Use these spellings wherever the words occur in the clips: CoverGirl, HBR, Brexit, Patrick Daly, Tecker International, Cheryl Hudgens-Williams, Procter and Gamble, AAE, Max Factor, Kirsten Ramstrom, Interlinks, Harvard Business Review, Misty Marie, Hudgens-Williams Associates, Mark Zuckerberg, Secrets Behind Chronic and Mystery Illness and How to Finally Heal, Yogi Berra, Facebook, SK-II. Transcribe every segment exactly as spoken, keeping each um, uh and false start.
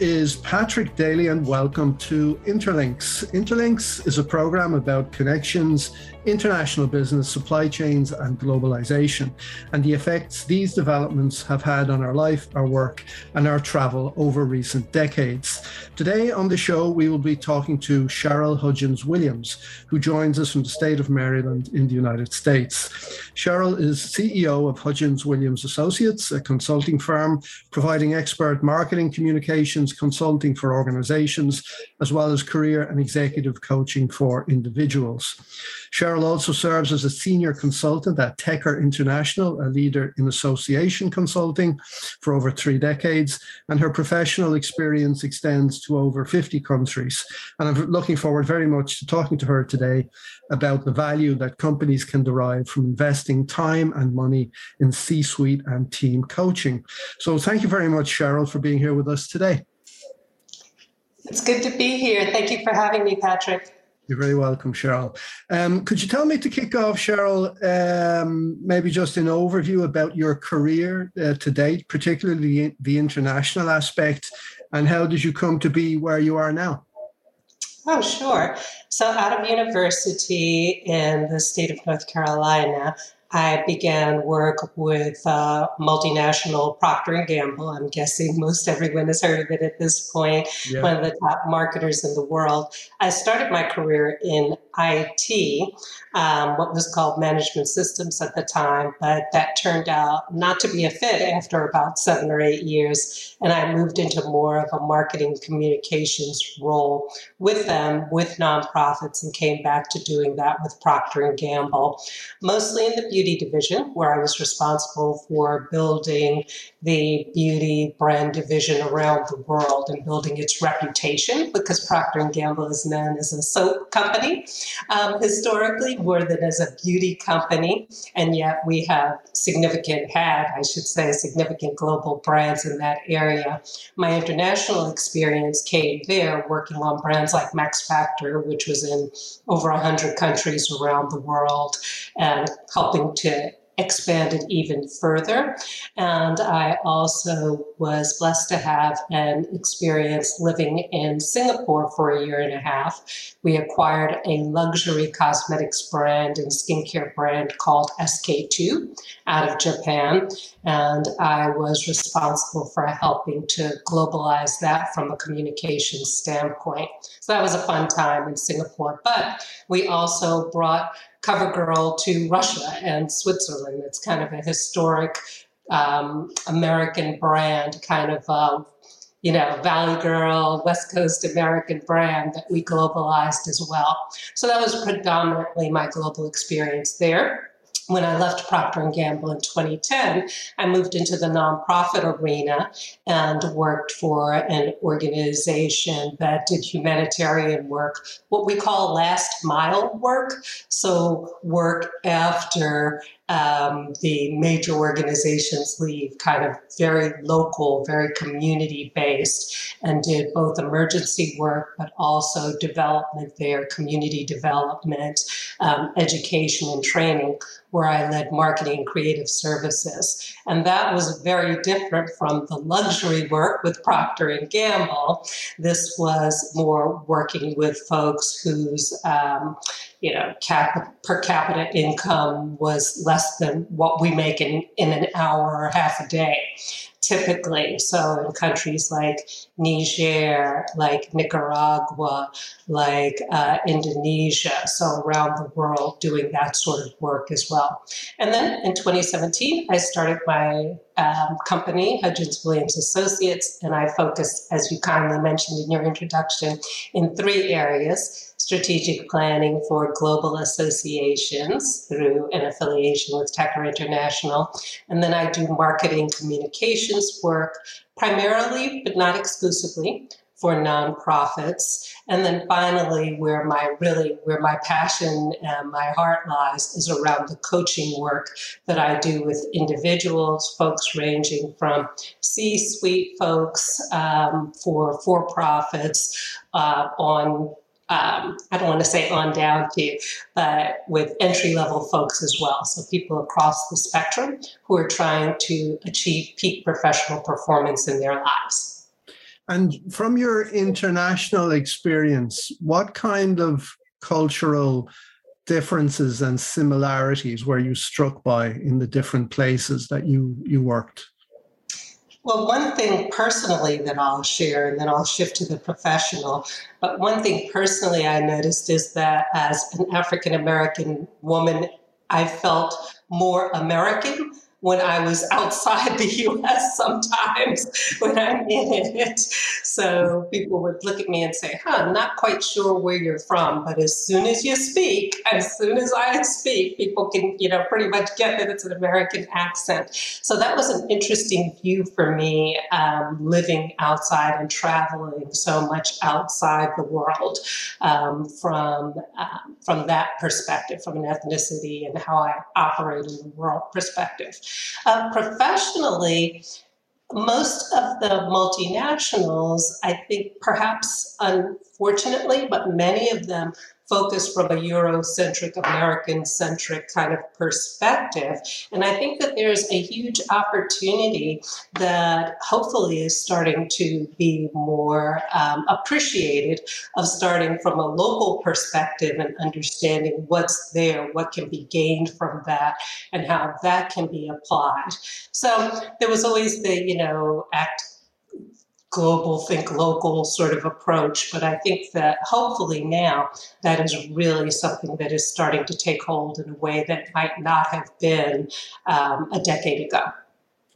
is Patrick Daly, and welcome to Interlinks. Interlinks is a program about connections, international business, supply chains, and globalization, and the effects these developments have had on our life, our work, and our travel over recent decades. Today on the show, we will be talking to Cheryl Hudgens-Williams, who joins us from the state of Maryland in the United States. Cheryl is C E O of Hudgens-Williams Associates, a consulting firm providing expert marketing, communications, consulting for organizations, as well as career and executive coaching for individuals. Cheryl also serves as a senior consultant at Tecker International, a leader in association consulting, for over three decades, and her professional experience extends to over fifty countries. And I'm looking forward very much to talking to her today about the value that companies can derive from investing time and money in C-suite and team coaching. So thank you very much, Cheryl, for being here with us today. It's good to be here. Thank you for having me, Patrick. You're very welcome, Cheryl. Um, could you tell me, to kick off, Cheryl, um, maybe just an overview about your career uh, to date, particularly the international aspect, and how did you come to be where you are now? Oh, sure. So out of university in the state of North Carolina, I began work with uh, multinational Procter and Gamble. I'm guessing most everyone has heard of it at this point, yeah. One of the top marketers in the world. I started my career in I T, um, what was called management systems at the time, but that turned out not to be a fit after about seven or eight years. And I moved into more of a marketing communications role with them, with nonprofits, and came back to doing that with Procter and Gamble, mostly in the beauty division, where I was responsible for building the beauty brand division around the world and building its reputation, because Procter and Gamble is known as a soap company. Um, historically, more than as a beauty company, and yet we have significant, had, I should say, significant global brands in that area. My international experience came there working on brands like Max Factor, which was in over one hundred countries around the world, and helping to expand it even further. And I also was blessed to have an experience living in Singapore for a year and a half. We acquired a luxury cosmetics brand and skincare brand called S K two out of Japan. And I was responsible for helping to globalize that from a communication standpoint. So that was a fun time in Singapore. But we also brought CoverGirl to Russia and Switzerland. It's kind of a historic um, American brand, kind of, uh, you know, Valley Girl, West Coast American brand that we globalized as well. So that was predominantly my global experience there. When I left Procter and Gamble in twenty ten, I moved into the nonprofit arena and worked for an organization that did humanitarian work, what we call last mile work. So work after um, the major organizations leave, kind of very local, very community based, and did both emergency work, but also development there, community development, um, education and training, where I led marketing and creative services. And that was very different from the luxury work with Procter and Gamble. This was more working with folks whose um, you know, cap- per capita income was less than what we make in, in an hour or half a day, typically. So in countries like Niger, like Nicaragua, like uh, Indonesia, so around the world doing that sort of work as well. And then in twenty seventeen, I started my um, company, Hudgens-Williams Associates, and I focused, as you kindly mentioned in your introduction, in three areas: strategic planning for global associations through an affiliation with Tecker International. And then I do marketing communications work, primarily, but not exclusively, for nonprofits. And then finally, where my really, where my passion and my heart lies is around the coaching work that I do with individuals, folks ranging from C-suite folks um, for for-profits uh, on Um, I don't want to say on down to, but with entry-level folks as well. So people across the spectrum who are trying to achieve peak professional performance in their lives. And from your international experience, what kind of cultural differences and similarities were you struck by in the different places that you, you worked? Well, one thing personally that I'll share, and then I'll shift to the professional, but one thing personally I noticed is that as an African-American woman, I felt more American when I was outside the U S sometimes when I'm in it. So people would look at me and say, huh, I'm not quite sure where you're from, but as soon as you speak, as soon as I speak, people can, you know, pretty much get that it's an American accent. So that was an interesting view for me, um, living outside and traveling so much outside the world um, from, uh, from that perspective, from an ethnicity and how I operate in the world perspective. Uh, professionally, most of the multinationals, I think perhaps unfortunately, but many of them focus from a Eurocentric, American-centric kind of perspective. And I think that there's a huge opportunity that hopefully is starting to be more um, appreciated of starting from a local perspective and understanding what's there, what can be gained from that, and how that can be applied. So there was always the, you know, act global, think local sort of approach. But I think that hopefully now that is really something that is starting to take hold in a way that might not have been um, a decade ago.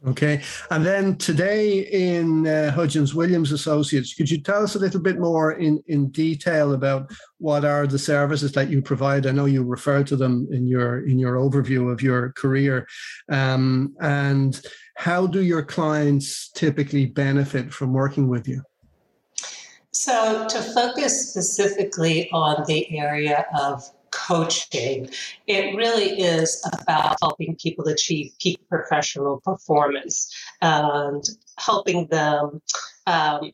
Okay. And then today in uh, Hudgens-Williams Associates, could you tell us a little bit more in, in detail about what are the services that you provide? I know you refer to them in your in your overview of your career. Um, and how do your clients typically benefit from working with you? So to focus specifically on the area of coaching, it really is about helping people achieve peak professional performance and helping them um,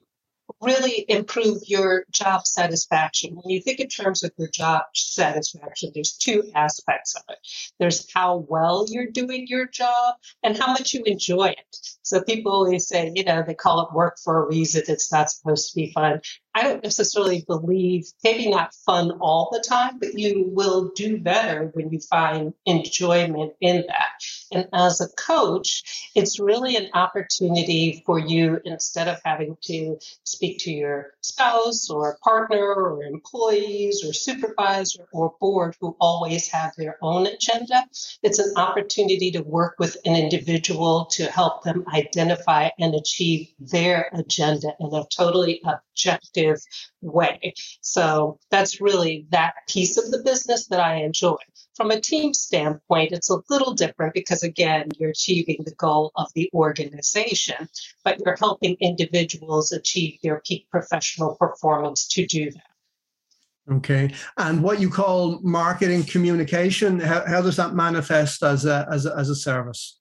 really improve your job satisfaction. When you think in terms of your job satisfaction, there's two aspects of it. There's how well you're doing your job and how much you enjoy it. So people always say, you know, they call it work for a reason. It's not supposed to be fun. I don't necessarily believe, maybe not fun all the time, but you will do better when you find enjoyment in that. And as a coach, it's really an opportunity for you, instead of having to speak to your spouse or partner or employees or supervisor or board who always have their own agenda, it's an opportunity to work with an individual to help them identify and achieve their agenda in a totally objective way. So that's really that piece of the business that I enjoy. From a team standpoint, it's a little different because, again, you're achieving the goal of the organization, but you're helping individuals achieve their peak professional performance to do that. Okay. And what you call marketing communication, how, how does that manifest as a, as a, as a service?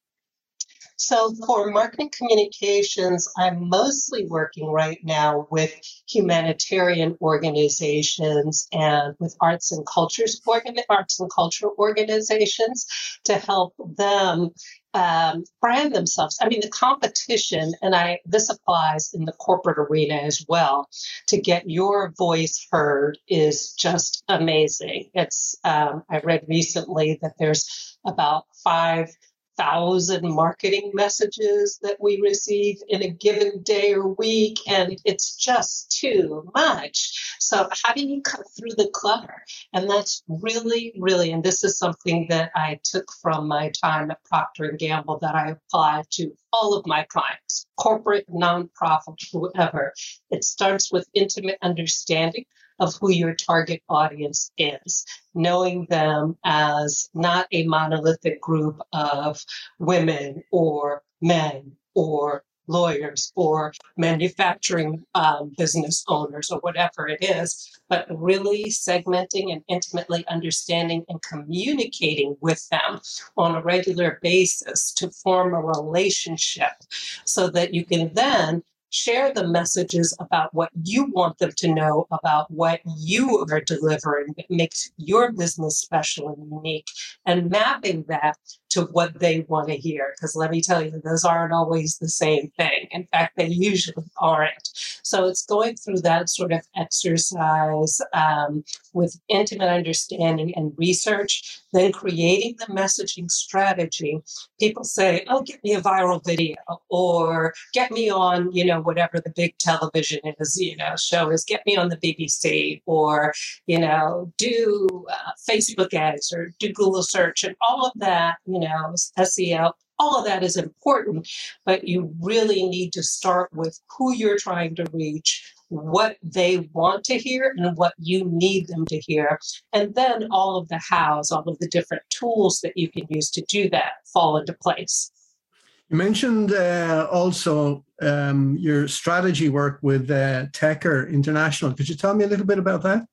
So for marketing communications, I'm mostly working right now with humanitarian organizations and with arts and cultures, arts and culture organizations to help them Um, brand themselves. I mean, the competition, and I this applies in the corporate arena as well, to get your voice heard is just amazing. It's um, I read recently that there's about five thousand marketing messages that we receive in a given day or week, and it's just too much. So how do you cut through the clutter? And that's really, really, and this is something that I took from my time at Procter and Gamble that I apply to all of my clients, corporate, nonprofit, whoever. It starts with intimate understanding of who your target audience is, knowing them as not a monolithic group of women or men or lawyers or manufacturing um, business owners or whatever it is, but really segmenting and intimately understanding and communicating with them on a regular basis to form a relationship so that you can then share the messages about what you want them to know about what you are delivering that makes your business special and unique, and mapping that to what they want to hear. Because let me tell you, those aren't always the same thing. In fact, they usually aren't. So it's going through that sort of exercise um, with intimate understanding and research, then creating the messaging strategy. People say, oh, get me a viral video or get me on, you know, whatever the big television is, you know, show is, get me on the B B C or, you know, do uh, Facebook ads or do Google search and all of that, you know, S E O. All of that is important, but you really need to start with who you're trying to reach, what they want to hear, and what you need them to hear. And then all of the hows, all of the different tools that you can use to do that fall into place. You mentioned uh, also um, your strategy work with uh, Tecker International. Could you tell me a little bit about that?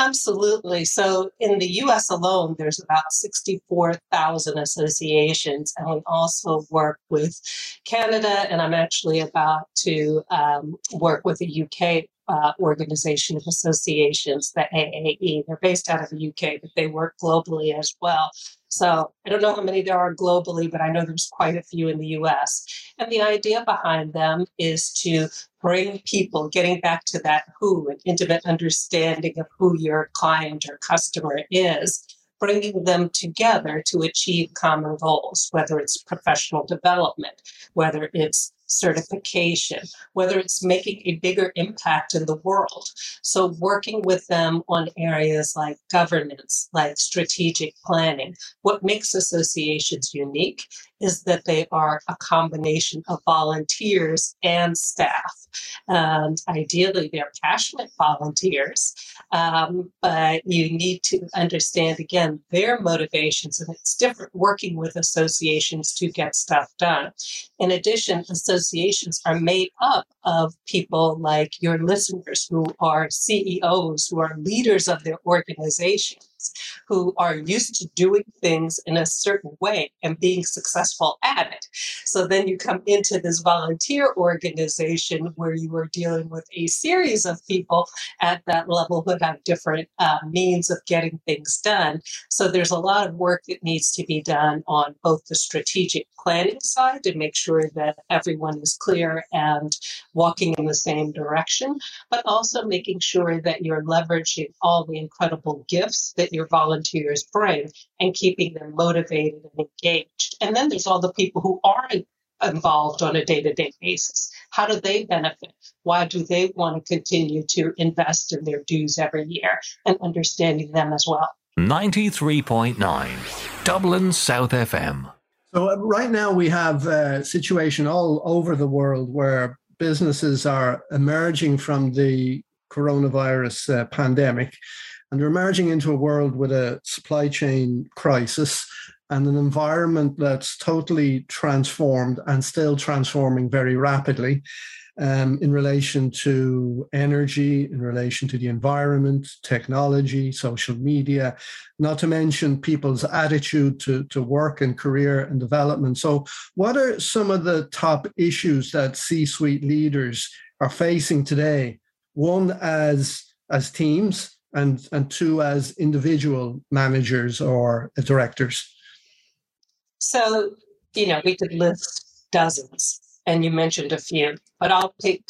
Absolutely. So in the U S alone, there's about sixty-four thousand associations, and we also work with Canada, and I'm actually about to um, work with the U K uh, organization of associations, the A A E. They're based out of the U K, but they work globally as well. So I don't know how many there are globally, but I know there's quite a few in the U S. And the idea behind them is to bring people, getting back to that who, an intimate understanding of who your client or customer is, bringing them together to achieve common goals, whether it's professional development, whether it's certification, whether it's making a bigger impact in the world. So working with them on areas like governance, like strategic planning. What makes associations unique is that they are a combination of volunteers and staff. And ideally, they're passionate volunteers, um, but you need to understand, again, their motivations, and it's different working with associations to get stuff done. In addition, associations are made up of people like your listeners who are C E Os, who are leaders of their organizations, who are used to doing things in a certain way and being successful at it. So then you come into this volunteer organization where you are dealing with a series of people at that level who have different uh, means of getting things done. So there's a lot of work that needs to be done on both the strategic planning side to make sure that everyone is clear and walking in the same direction, but also making sure that you're leveraging all the incredible gifts that your volunteers bring and keeping them motivated and engaged. And then there's all the people who aren't involved on a day-to-day basis. How do they benefit? Why do they want to continue to invest in their dues every year, and understanding them as well? ninety-three point nine Dublin South F M. So right now we have a situation all over the world where businesses are emerging from the coronavirus uh, pandemic. And we're emerging into a world with a supply chain crisis and an environment that's totally transformed and still transforming very rapidly um, in relation to energy, in relation to the environment, technology, social media, not to mention people's attitude to, to work and career and development. So what are some of the top issues that C-suite leaders are facing today? One, as, as teams, And, and two, as individual managers or directors? So, you know, we could list dozens, and you mentioned a few, but I'll pick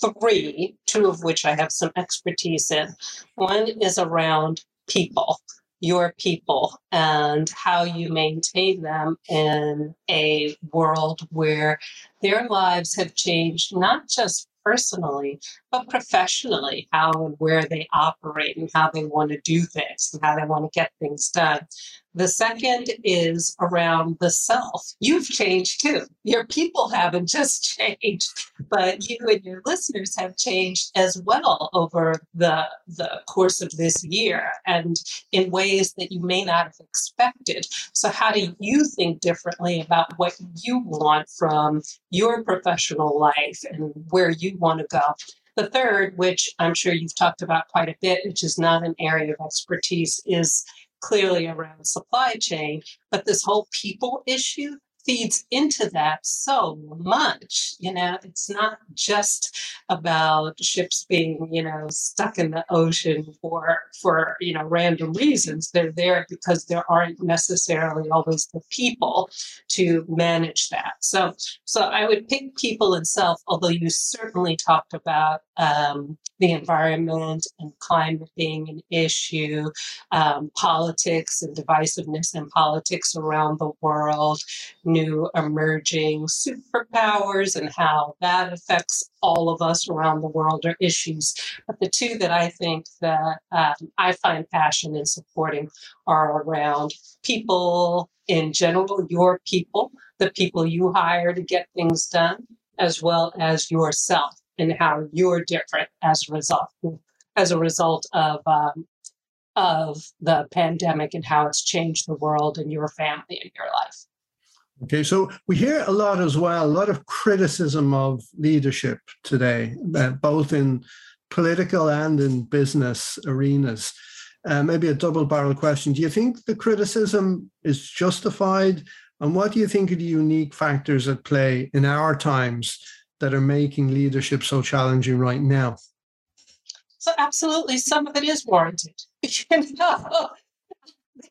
three, two of which I have some expertise in. One is around people, your people, and how you maintain them in a world where their lives have changed, not just personally, but professionally, how and where they operate and how they want to do things and how they want to get things done. The second is around the self. You've changed too. Your people haven't just changed, but you and your listeners have changed as well over the, the course of this year and in ways that you may not have expected. So how do you think differently about what you want from your professional life and where you want to go? The third, which I'm sure you've talked about quite a bit, which is not an area of expertise, is clearly around supply chain, but this whole people issue feeds into that so much. You know, it's not just about ships being, you know, stuck in the ocean for, for, you know, random reasons. They're there because there aren't necessarily always the people to manage that. So, so I would pick people and self, although you certainly talked about um, the environment and climate being an issue, um, politics and divisiveness in politics around the world, new emerging superpowers and how that affects all of us around the world are issues. But the two that I think that um, I find passion in supporting are around people in general, your people, the people you hire to get things done, as well as yourself and how you're different as a result, as a result of um, of the pandemic and how it's changed the world and your family and your life. Okay, so we hear a lot as well, a lot of criticism of leadership today, uh, both in political and in business arenas. Uh, maybe a double-barrel question. Do you think the criticism is justified? And what do you think are the unique factors at play in our times that are making leadership so challenging right now? So absolutely, some of it is warranted. You know?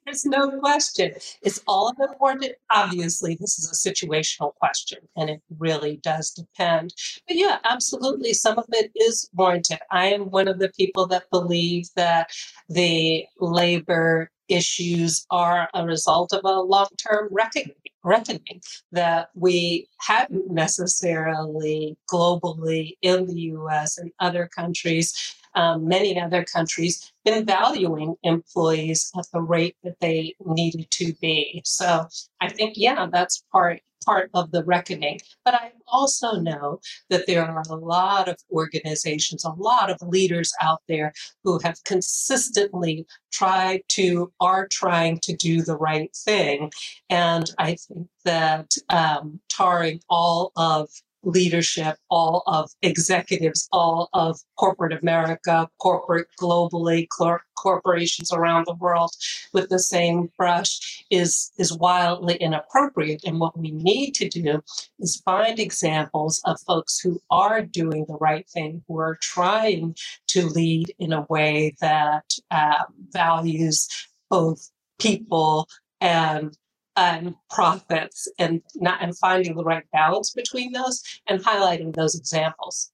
There's no question. It's all of it warranted. Obviously, this is a situational question, and it really does depend. But yeah, absolutely, some of it is warranted. I am one of the people that believe that the labor issues are a result of a long-term reckoning, reckoning that we hadn't necessarily globally in the U S and other countries, um, many other countries, been valuing employees at the rate that they needed to be. So I think, yeah, that's part part of the reckoning. But I also know that there are a lot of organizations, a lot of leaders out there who have consistently tried to, are trying to do the right thing. And I think that um, tarring all of leadership, all of executives, all of corporate America, corporate globally, cor- corporations around the world with the same brush is, is wildly inappropriate. And what we need to do is find examples of folks who are doing the right thing, who are trying to lead in a way that uh, values both people and and profits, and not and finding the right balance between those and highlighting those examples.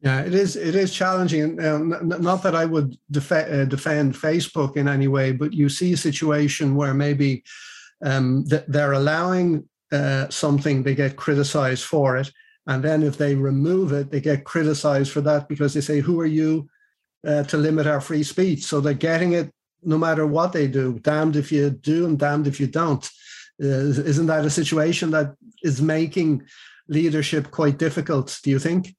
Yeah, it is it is challenging. Um, not that I would def- uh, defend Facebook in any way, but you see a situation where maybe um, th- they're allowing uh, something, they get criticized for it, and then if they remove it, they get criticized for that because they say, "Who are you uh, to limit our free speech?" So they're getting it no matter what they do. Damned if you do, and damned if you don't. Uh, isn't that a situation that is making leadership quite difficult, do you think?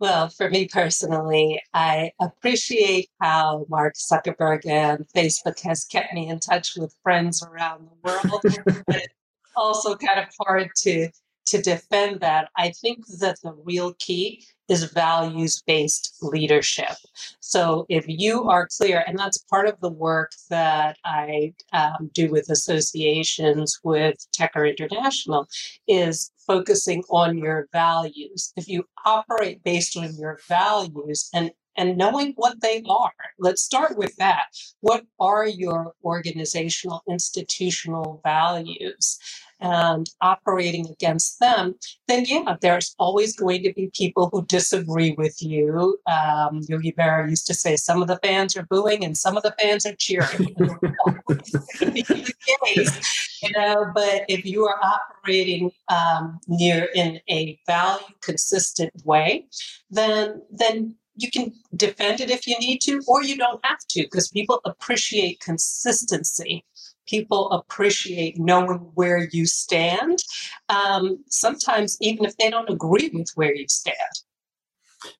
Well, for me personally, I appreciate how Mark Zuckerberg and Facebook has kept me in touch with friends around the world. But it's also kind of hard to, to defend that. I think that the real key is values-based leadership. So if you are clear, and that's part of the work that I um, do with associations with Tecker International, is focusing on your values. If you operate based on your values and and knowing what they are, let's start with that. What are your organizational, institutional values? And operating against them, then yeah, there's always going to be people who disagree with you. Um, Yogi Berra used to say, some of the fans are booing and some of the fans are cheering. You know, but if you are operating um, near in a value-consistent way, then then you can defend it if you need to, or you don't have to, because people appreciate consistency. People appreciate knowing where you stand, um, sometimes even if they don't agree with where you stand.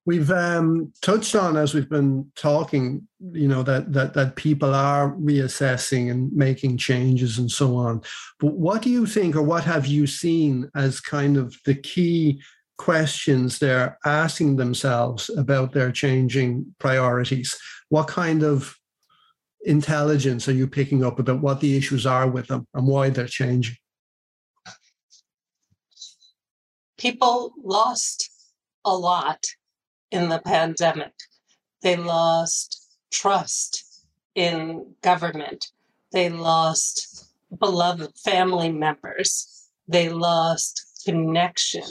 We've um, touched on, as we've been talking, you know, that, that that people are reassessing and making changes and so on. But what do you think, or what have you seen as kind of the key questions they're asking themselves about their changing priorities? What kind of intelligence are you picking up about what the issues are with them and why they're changing? people lost a lot in the pandemic. They lost trust in government. They lost beloved family members. They lost connection.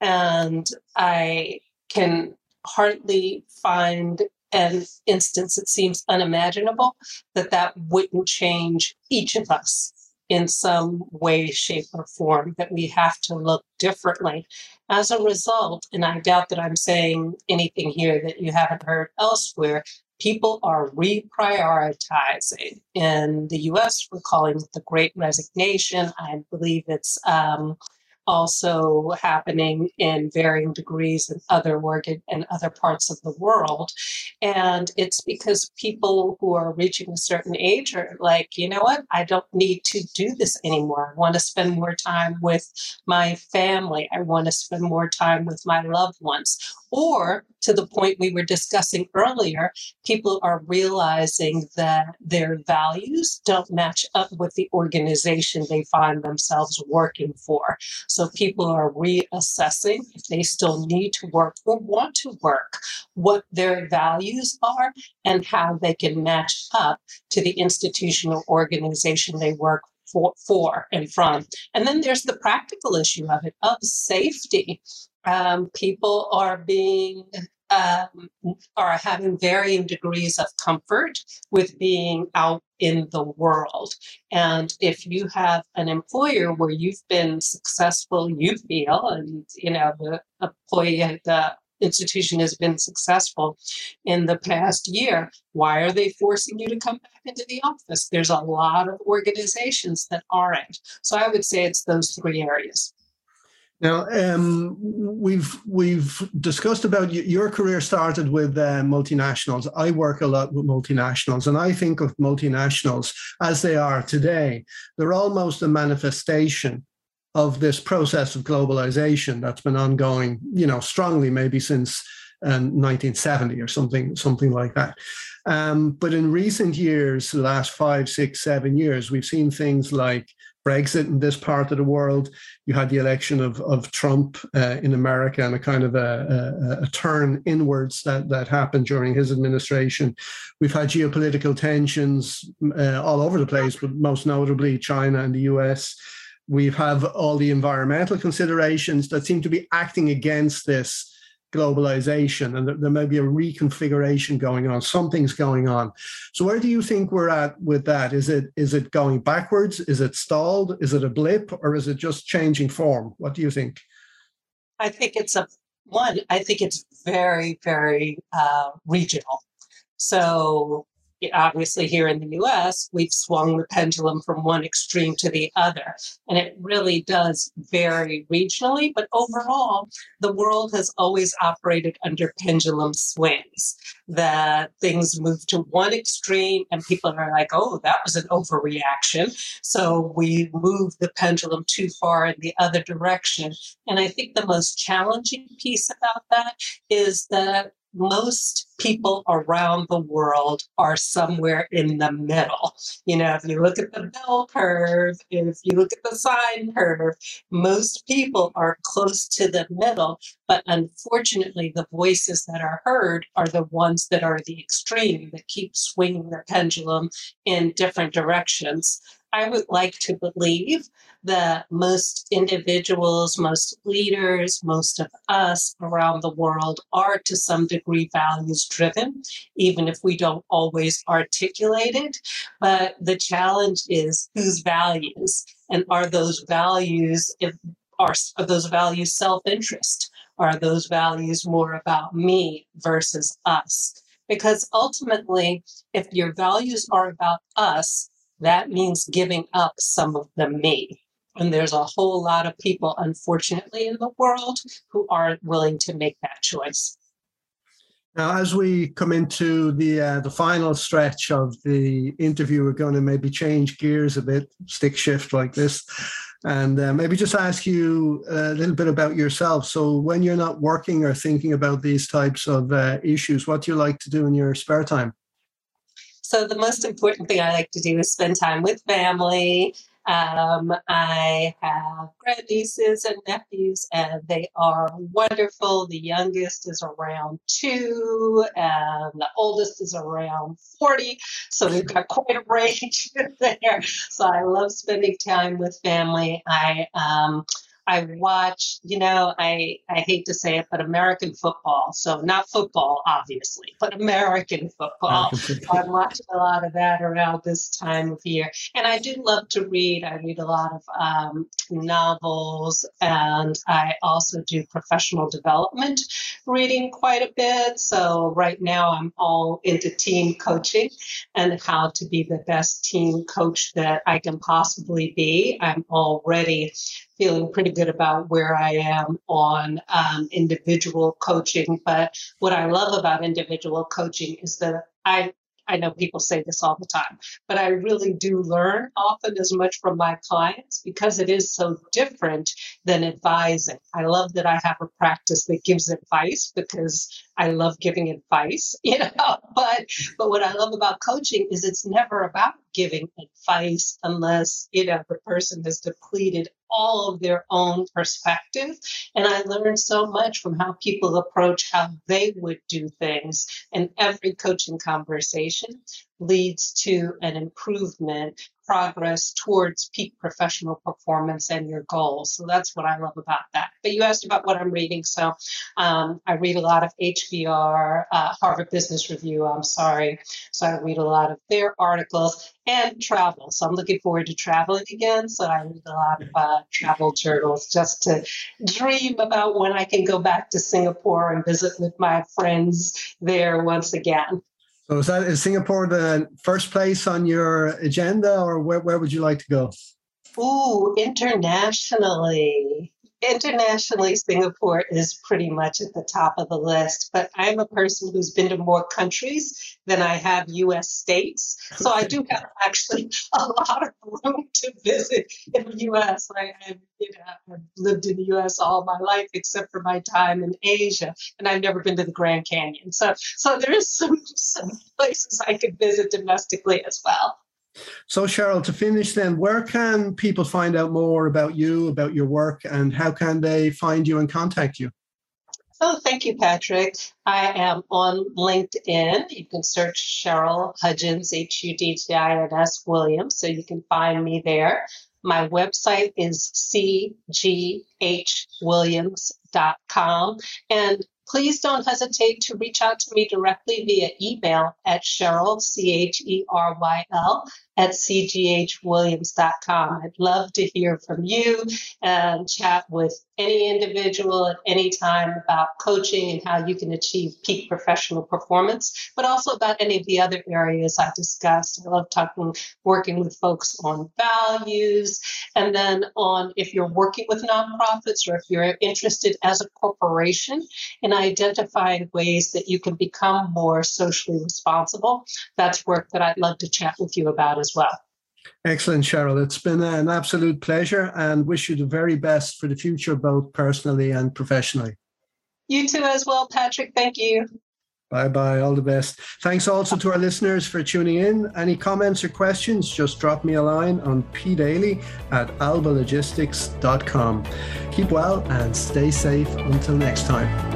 And I can hardly find an instance, it seems unimaginable, that that wouldn't change each of us in some way, shape, or form, that we have to look differently. As a result, and I doubt that I'm saying anything here that you haven't heard elsewhere, people are reprioritizing. In the U S, we're calling it the Great Resignation. I believe it's um, also happening in varying degrees in other work and other parts of the world. And it's because people who are reaching a certain age are like, you know what, I don't need to do this anymore. I want to spend more time with my family. I want to spend more time with my loved ones. Or, to the point we were discussing earlier, people are realizing that their values don't match up with the organization they find themselves working for. So people are reassessing if they still need to work or want to work, what their values are, and how they can match up to the institutional organization they work for. For, for and from. And then there's the practical issue of it, of safety. Um, people are being, um, are having varying degrees of comfort with being out in the world. And if you have an employer where you've been successful, you feel, and, you know, the employee, the institution has been successful in the past year, why are they forcing you to come back into the office? There's a lot of organizations that aren't. So I would say it's those three areas. Now, um, we've we've discussed about your career started with uh, multinationals. I work a lot with multinationals, and I think of multinationals as they are today. They're almost a manifestation of this process of globalization that's been ongoing, you know, strongly maybe since um, nineteen seventy or something, something like that. Um, but in recent years, the last five, six, seven years, we've seen things like Brexit in this part of the world. You had the election of, of Trump uh, in America, and a kind of a, a, a turn inwards that, that happened during his administration. We've had geopolitical tensions uh, all over the place, but most notably China and the U S. We have all the environmental considerations that seem to be acting against this globalization, and there may be a reconfiguration going on. Something's going on. So where do you think we're at with that? Is it is it going backwards? Is it stalled? Is it a blip? Or is it just changing form? What do you think? I think it's a one. I think it's very, very uh, regional. So obviously here in the U S, we've swung the pendulum from one extreme to the other, and it really does vary regionally. But overall, the world has always operated under pendulum swings, that things move to one extreme and people are like, oh, that was an overreaction. So we move the pendulum too far in the other direction. And I think the most challenging piece about that is that most people around the world are somewhere in the middle. You know, if you look at the bell curve, if you look at the sine curve, most people are close to the middle. But unfortunately, the voices that are heard are the ones that are the extreme, that keep swinging the pendulum in different directions. I would like to believe that most individuals, most leaders, most of us around the world are to some degree values-driven, even if we don't always articulate it. But the challenge is whose values, and are those values if, are, are those values self-interest? Are those values more about me versus us? Because ultimately, if your values are about us, that means giving up some of the me. And there's a whole lot of people, unfortunately, in the world who aren't willing to make that choice. Now, as we come into the uh, the final stretch of the interview, we're going to maybe change gears a bit, stick shift like this, and uh, maybe just ask you a little bit about yourself. So when you're not working or thinking about these types of uh, issues, what do you like to do in your spare time? So the most important thing I like to do is spend time with family, Um, I have grandnieces and nephews, and they are wonderful. The youngest is around two, and the oldest is around forty. So they've got quite a range there. So I love spending time with family. I um, I watch, you know, I, I hate to say it, but American football. So not football, obviously, but American football. So I'm watching a lot of that around this time of year. And I do love to read. I read a lot of um, novels, and I also do professional development reading quite a bit. So right now I'm all into team coaching and how to be the best team coach that I can possibly be. I'm already feeling pretty good about where I am on um, individual coaching. But what I love about individual coaching is that I I know people say this all the time, but I really do learn often as much from my clients because it is so different than advising. I love that I have a practice that gives advice because I love giving advice, you know, but, but what I love about coaching is it's never about giving advice unless, you know, the person has depleted all of their own perspective. And I learned so much from how people approach how they would do things. And every coaching conversation leads to an improvement, progress towards peak professional performance and your goals. So that's what I love about that. But you asked about what I'm reading. So um, I read a lot of H B R, uh, Harvard Business Review, I'm sorry. So I read a lot of their articles and travel. So I'm looking forward to traveling again. So I read a lot of uh, travel journals just to dream about when I can go back to Singapore and visit with my friends there once again. So is that is Singapore the first place on your agenda, or where, where would you like to go? Ooh, internationally. Internationally, Singapore is pretty much at the top of the list, but I'm a person who's been to more countries than I have U S states. So I do have actually a lot of room to visit in the U S. I, I've, you know, I've lived in the U S all my life, except for my time in Asia, and I've never been to the Grand Canyon. So, so there is some, some places I could visit domestically as well. So, Cheryl, to finish then, where can people find out more about you, about your work, and how can they find you and contact you? Oh, thank you, Patrick. I am on LinkedIn. You can search Cheryl Hudgens, H U D G I N S Williams, so you can find me there. My website is c g h williams dot com, and please don't hesitate to reach out to me directly via email at Cheryl, C H E R Y L, at c g h williams dot com. I'd love to hear from you and chat with any individual at any time about coaching and how you can achieve peak professional performance, but also about any of the other areas I discussed. I love talking, working with folks on values, and then on if you're working with nonprofits or if you're interested as a corporation in identifying ways that you can become more socially responsible. That's work that I'd love to chat with you about as well. Excellent, Cheryl. It's been an absolute pleasure, and wish you the very best for the future, both personally and professionally. You too as well, Patrick. Thank you. Bye-bye. All the best. Thanks also to our listeners for tuning in. Any comments or questions, just drop me a line on pdaily at albalogistics dot com. Keep well and stay safe until next time.